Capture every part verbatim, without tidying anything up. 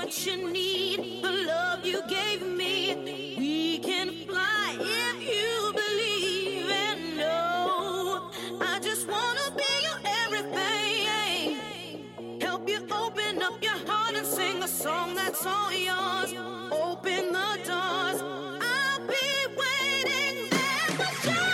what you need, the love you gave me. We can fly if you believe and know. I just want to be your everything. Help you open up your heart and sing a song that's all yours. Open the doors. I'll be waiting at the door.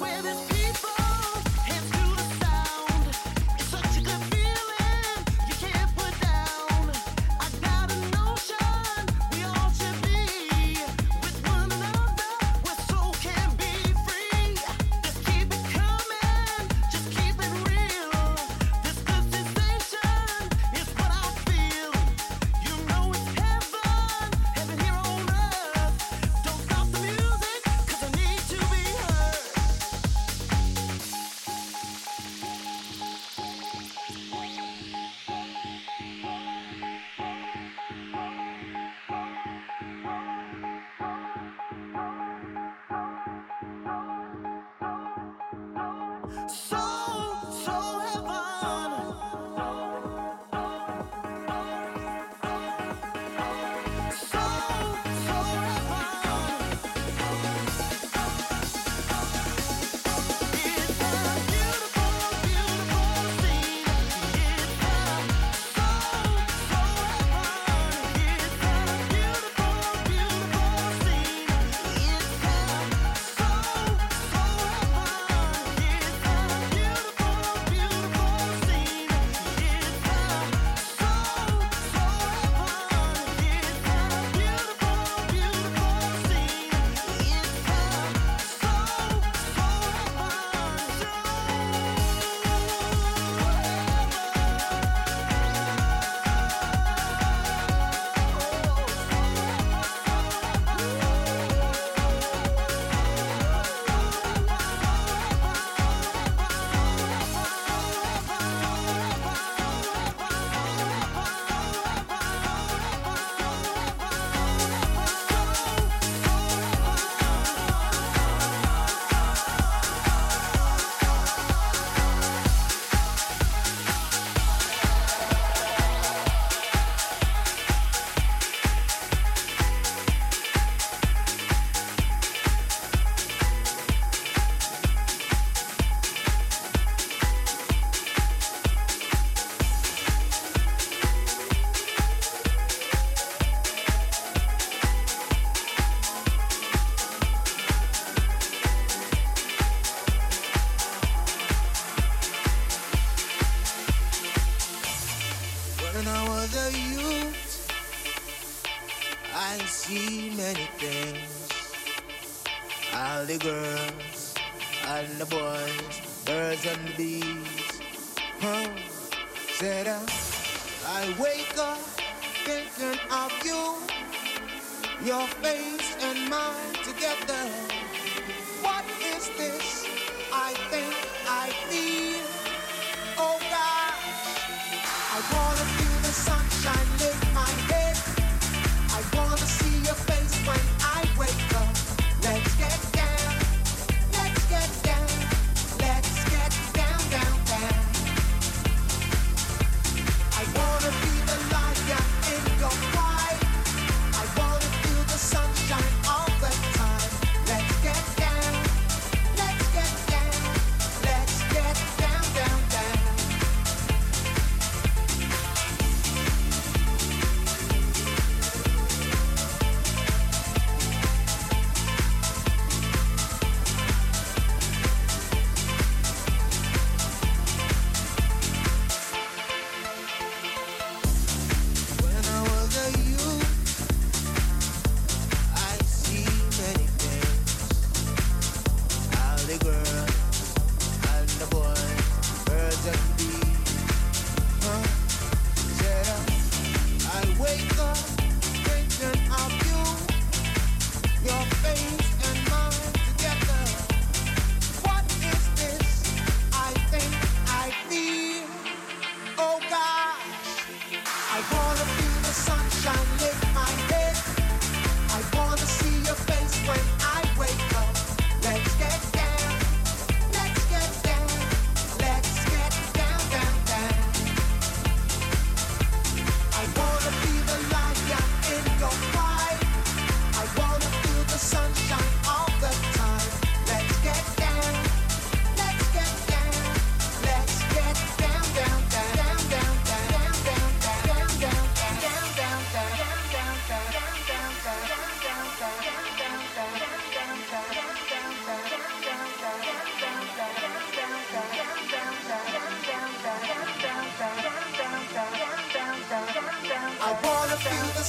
Let's go.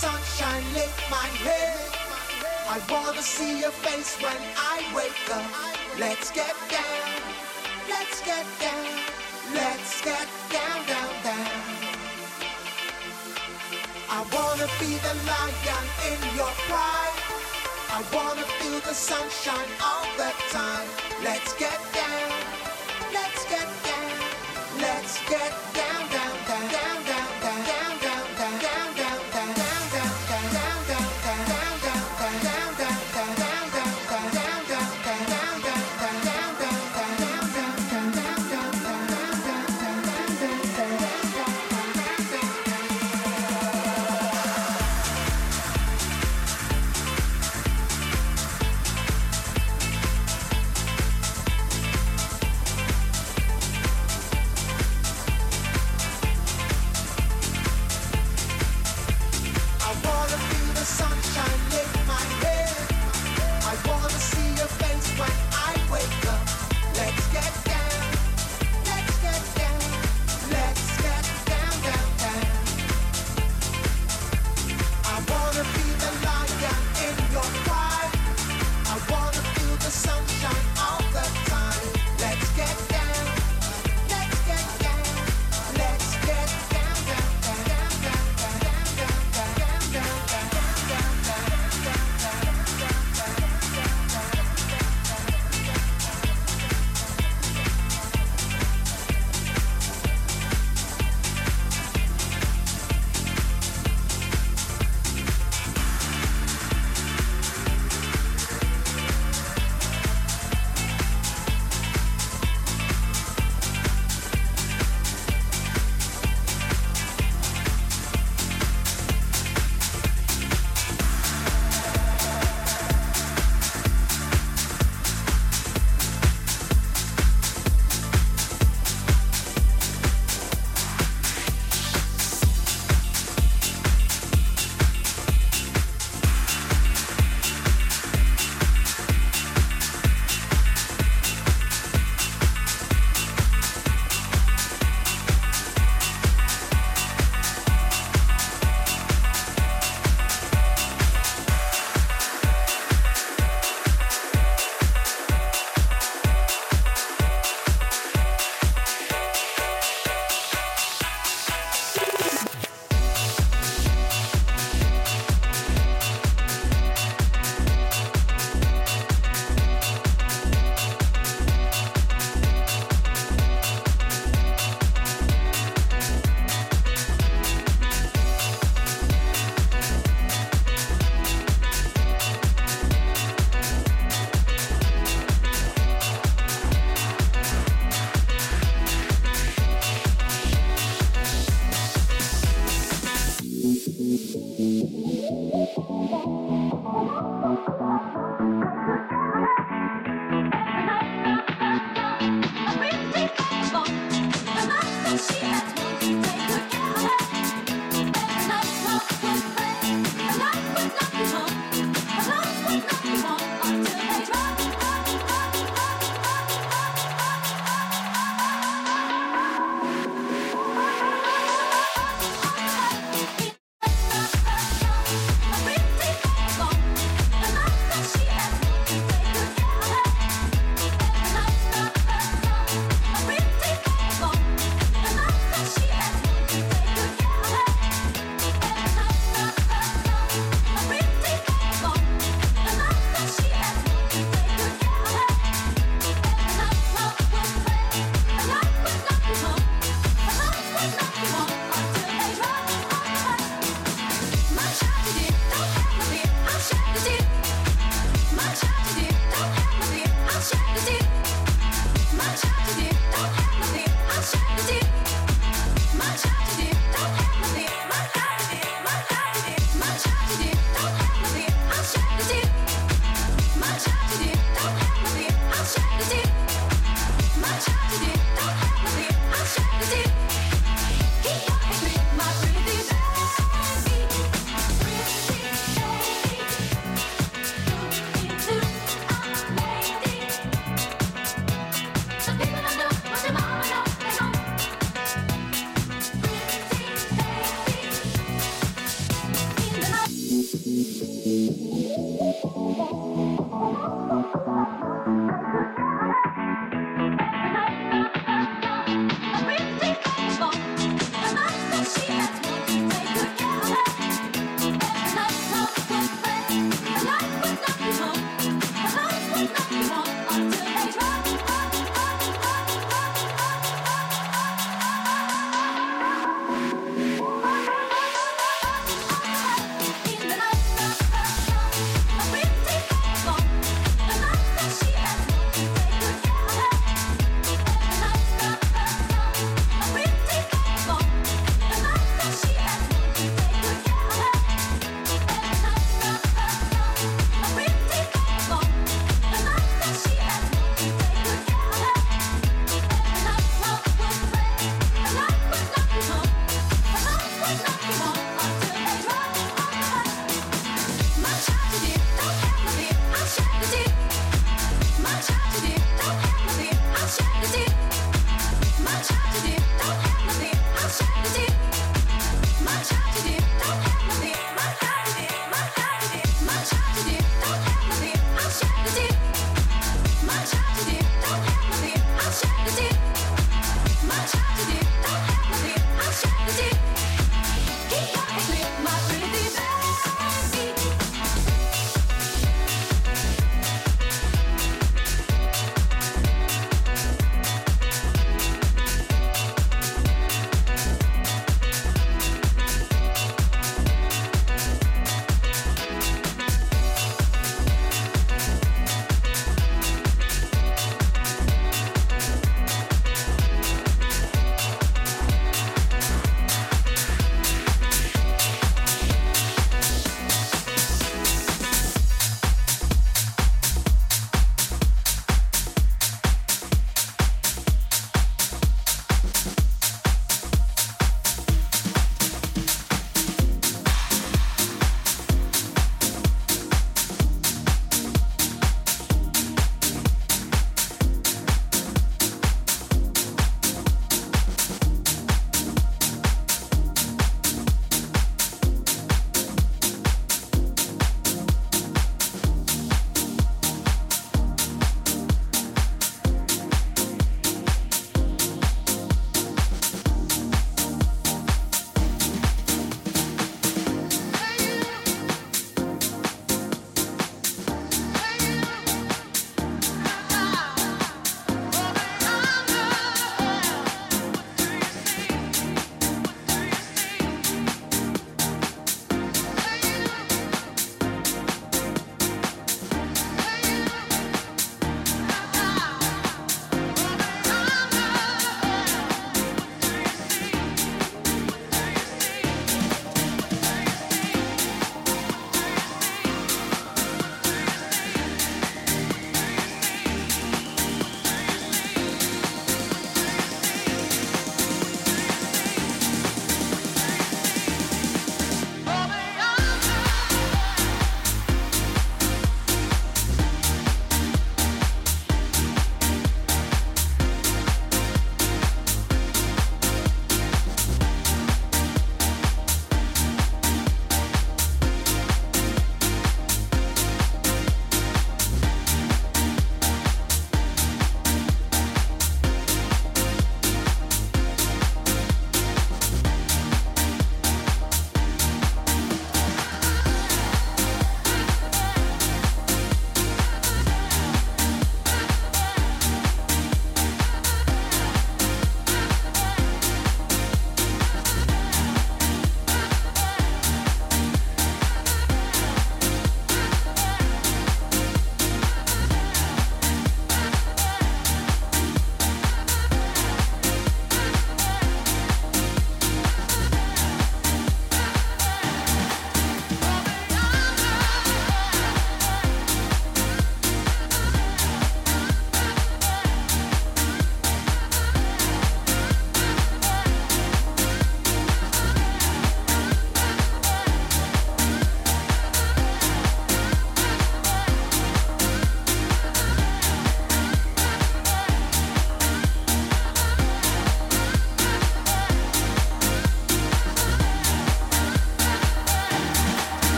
sunshine lift my head. I wanna see your face when I wake up. Let's get down, let's get down, let's get down, down, down. I wanna be the lion in your pride. I wanna feel the sunshine all the time. Let's get down, let's get down, let's get down, down, down, down, down, down, down, down, down, down, down, down, down, down, down, down, down, down, down, down, down, down, down, down, down. She